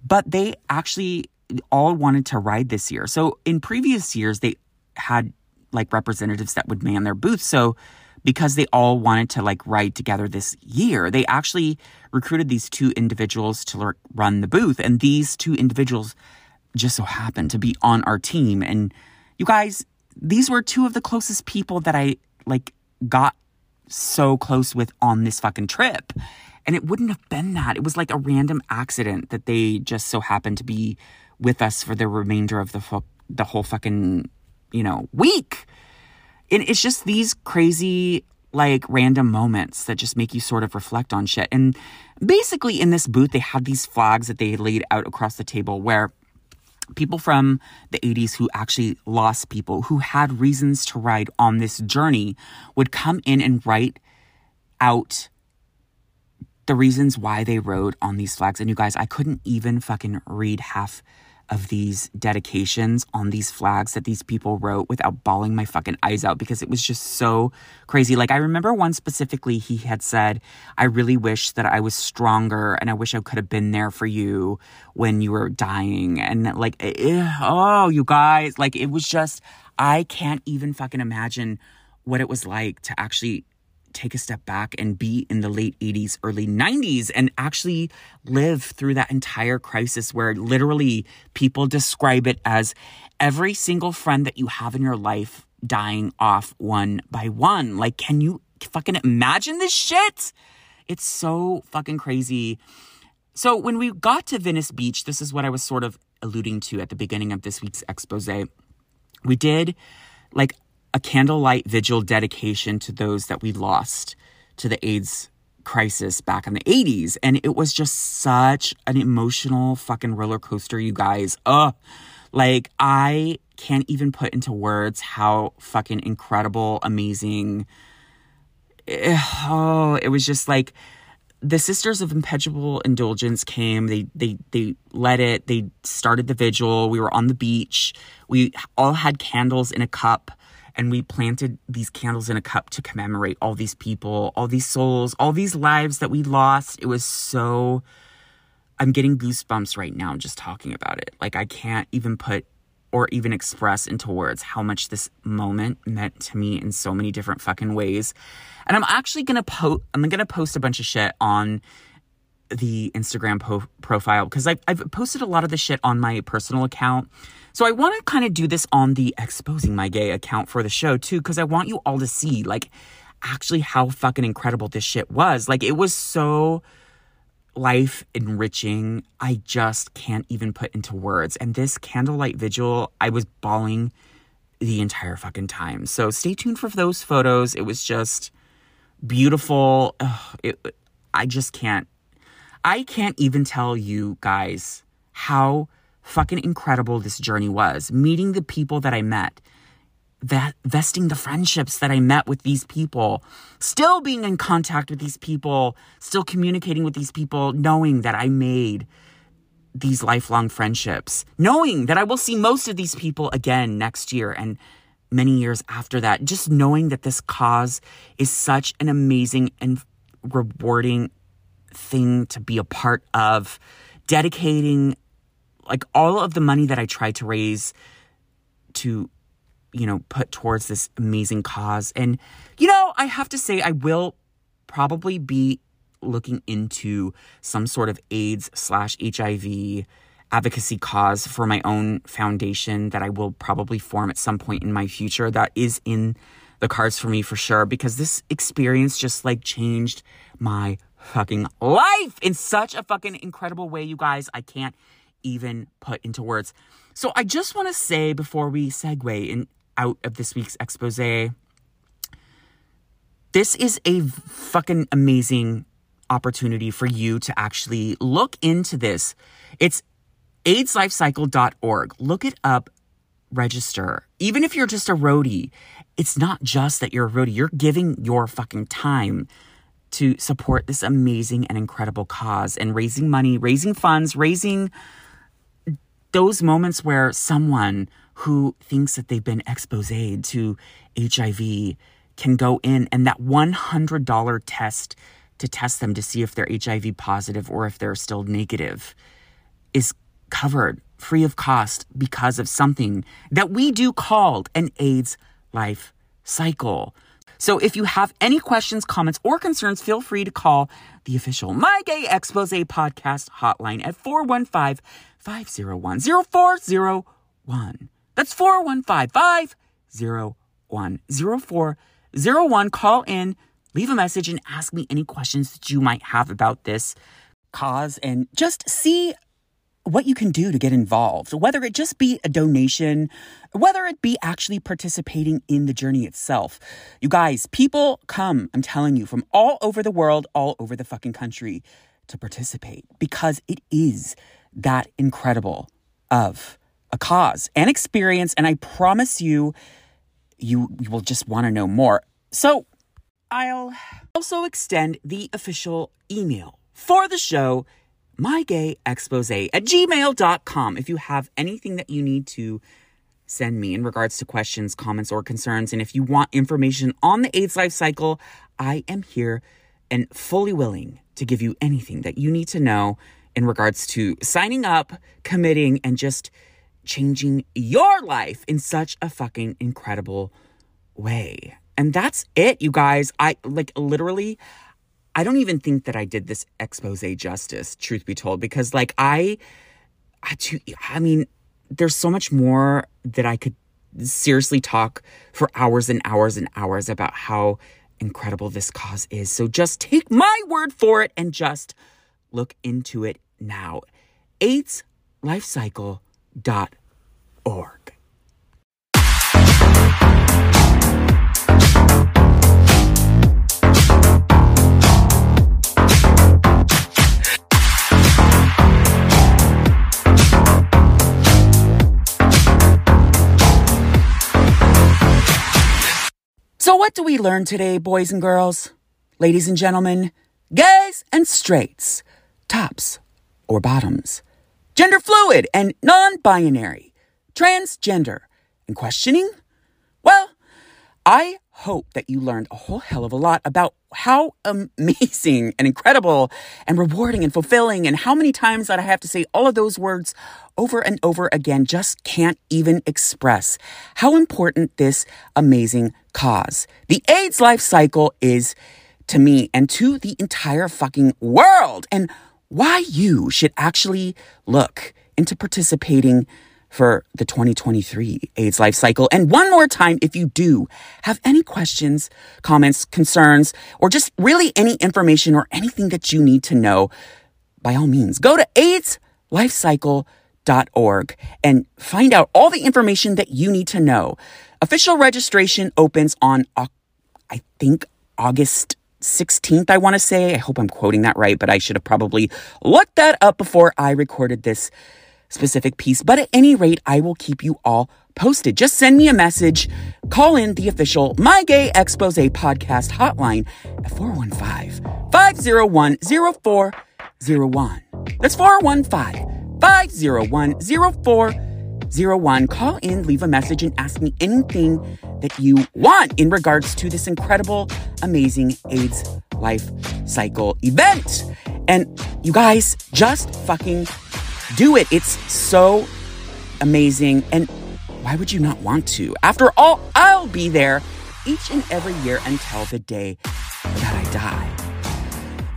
but they actually all wanted to ride this year. So in previous years, they had like representatives that would man their booth. So because they all wanted to like ride together this year, they actually recruited these two individuals to l- run the booth. And these two individuals just so happened to be on our team. And you guys, these were two of the closest people that I like got so close with on this fucking trip. And it wouldn't have been that. It was like a random accident that they just so happened to be with us for the remainder of the, fu- the whole fucking, you know, week. And it's just these crazy, like, random moments that just make you sort of reflect on shit. And basically in this booth, they had these flags that they laid out across the table where people from the eighties who actually lost people, who had reasons to ride on this journey, would come in and write out the reasons why they rode on these flags. And you guys, I couldn't even fucking read half of these dedications on these flags that these people wrote without bawling my fucking eyes out because it was just so crazy. Like I remember one specifically, he had said, I really wish that I was stronger and I wish I could have been there for you when you were dying. And like, oh, you guys, like it was just, I can't even fucking imagine what it was like to actually take a step back and be in the late eighties, early nineties, and actually live through that entire crisis where literally people describe it as every single friend that you have in your life dying off one by one. Like, can you fucking imagine this shit? It's so fucking crazy. So when we got to Venice Beach, this is what I was sort of alluding to at the beginning of this week's expose. We did like a candlelight vigil dedication to those that we lost to the AIDS crisis back in the eighties. And it was just such an emotional fucking roller coaster, you guys. Ugh. Like, I can't even put into words how fucking incredible, amazing. Oh, it was just like the Sisters of Impeccable Indulgence came. They they they led it. They started the vigil. We were on the beach. We all had candles in a cup, and we planted these candles in a cup to commemorate all these people, all these souls, all these lives that we lost. It was so... I'm getting goosebumps right now just talking about it. Like, I can't even put or even express into words how much this moment meant to me in so many different fucking ways. And I'm actually going to post, I'm going to post a bunch of shit on the Instagram po- profile because I've, I've posted a lot of the shit on my personal account. So I want to kind of do this on the Exposing My Gay account for the show too, because I want you all to see like actually how fucking incredible this shit was. Like, it was so... life enriching. I just can't even put into words. And this candlelight vigil, I was bawling the entire fucking time. So stay tuned for those photos. It was just beautiful. Ugh, it, I just can't, I can't even tell you guys how fucking incredible this journey was. Meeting the people that I met, that vesting the friendships that I met with these people, still being in contact with these people, still communicating with these people, knowing that I made these lifelong friendships, knowing that I will see most of these people again next year and many years after that, just knowing that this cause is such an amazing and rewarding thing to be a part of, dedicating like all of the money that I tried to raise to, you know, put towards this amazing cause. And, you know, I have to say, I will probably be looking into some sort of AIDS slash H I V advocacy cause for my own foundation that I will probably form at some point in my future. That is in the cards for me for sure, because this experience just like changed my fucking life in such a fucking incredible way, you guys. I can't even put into words. So I just want to say before we segue in, out of this week's expose, this is a fucking amazing opportunity for you to actually look into this. It's AIDS Life Cycle dot org. Look it up, register. Even if you're just a roadie, it's not just that you're a roadie. You're giving your fucking time to support this amazing and incredible cause and raising money, raising funds, raising those moments where someone who thinks that they've been exposed to H I V can go in and that one hundred dollars test to test them to see if they're H I V positive or if they're still negative is covered free of cost because of something that we do called an AIDS life cycle. So if you have any questions, comments, or concerns, feel free to call the official My Gay Exposé Podcast hotline at four one five, five oh one, oh four oh one. That's four one five, five oh one, oh four oh one. Call in, leave a message, and ask me any questions that you might have about this cause and just see what you can do to get involved, whether it just be a donation, whether it be actually participating in the journey itself. You guys, people come, I'm telling you, from all over the world, all over the fucking country to participate because it is that incredible of a cause and experience. And I promise you, you, you will just want to know more. So I'll also extend the official email for the show, my gay expose at gmail dot com, if you have anything that you need to send me in regards to questions, comments, or concerns. And if you want information on the AIDS Life Cycle, I am here and fully willing to give you anything that you need to know in regards to signing up, committing, and just changing your life in such a fucking incredible way. And that's it, you guys. I like literally... I don't even think that I did this expose justice, truth be told, because like I, I, do, I mean, there's so much more that I could seriously talk for hours and hours and hours about how incredible this cause is. So just take my word for it and just look into it now. AIDS Life Cycle dot org. What do we learn today, boys and girls, ladies and gentlemen, gays and straights, tops or bottoms, gender fluid and non-binary, transgender, and questioning? Well, I hope that you learned a whole hell of a lot about how amazing and incredible and rewarding and fulfilling and how many times that I have to say all of those words over and over again, just can't even express how important this amazing cause, the AIDS life cycle, is to me and to the entire fucking world, and why you should actually look into participating for the twenty twenty-three AIDS Life Cycle. And one more time, if you do have any questions, comments, concerns, or just really any information or anything that you need to know, by all means, go to aids life cycle dot org and find out all the information that you need to know. Official registration opens on, I think, August sixteenth, I want to say. I hope I'm quoting that right, but I should have probably looked that up before I recorded this specific piece. But at any rate, I will keep you all posted. Just send me a message, call in the official My Gay Exposé Podcast hotline at four one five, five oh one, oh four oh one. That's four one five, five oh one, oh four oh one. Call in, leave a message, and ask me anything that you want in regards to this incredible, amazing AIDS Life Cycle event. And you guys, just fucking do it. It's so amazing. And why would you not want to? After all, I'll be there each and every year until the day that I die.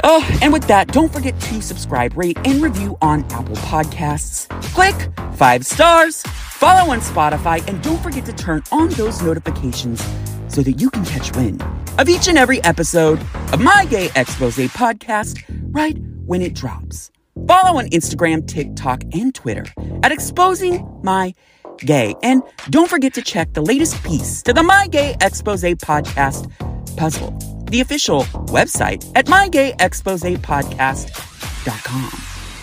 Oh, and with that, don't forget to subscribe, rate, and review on Apple Podcasts. Click five stars, follow on Spotify, and don't forget to turn on those notifications so that you can catch wind of each and every episode of My Gay Exposé Podcast right when it drops. Follow on Instagram, TikTok, and Twitter at Exposing My Gay. And don't forget to check the latest piece to the My Gay Exposé Podcast puzzle, the official website at my gay exposé podcast dot com.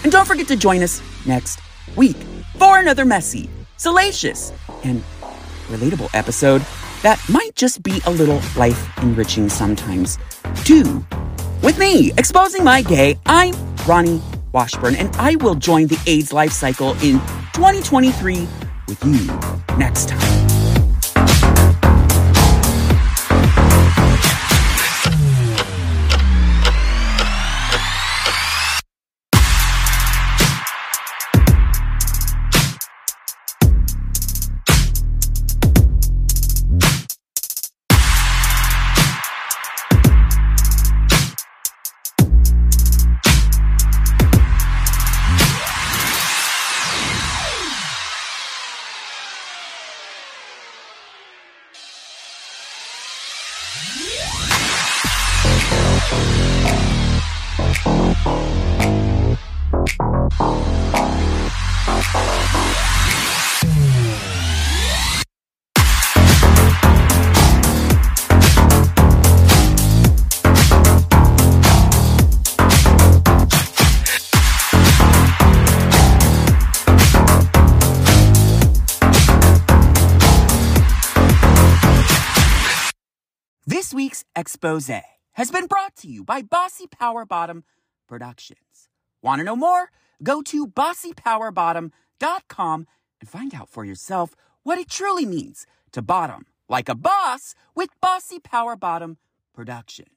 And don't forget to join us next week for another messy, salacious, and relatable episode that might just be a little life-enriching sometimes, too. With me, Exposing My Gay, I'm Ronnie Washburn, and I will join the AIDS Life Cycle in twenty twenty-three with you next time. This week's exposé has been brought to you by Bossy Power Bottom Productions. Want to know more? Go to bossy power bottom dot com and find out for yourself what it truly means to bottom like a boss with Bossy Power Bottom Productions.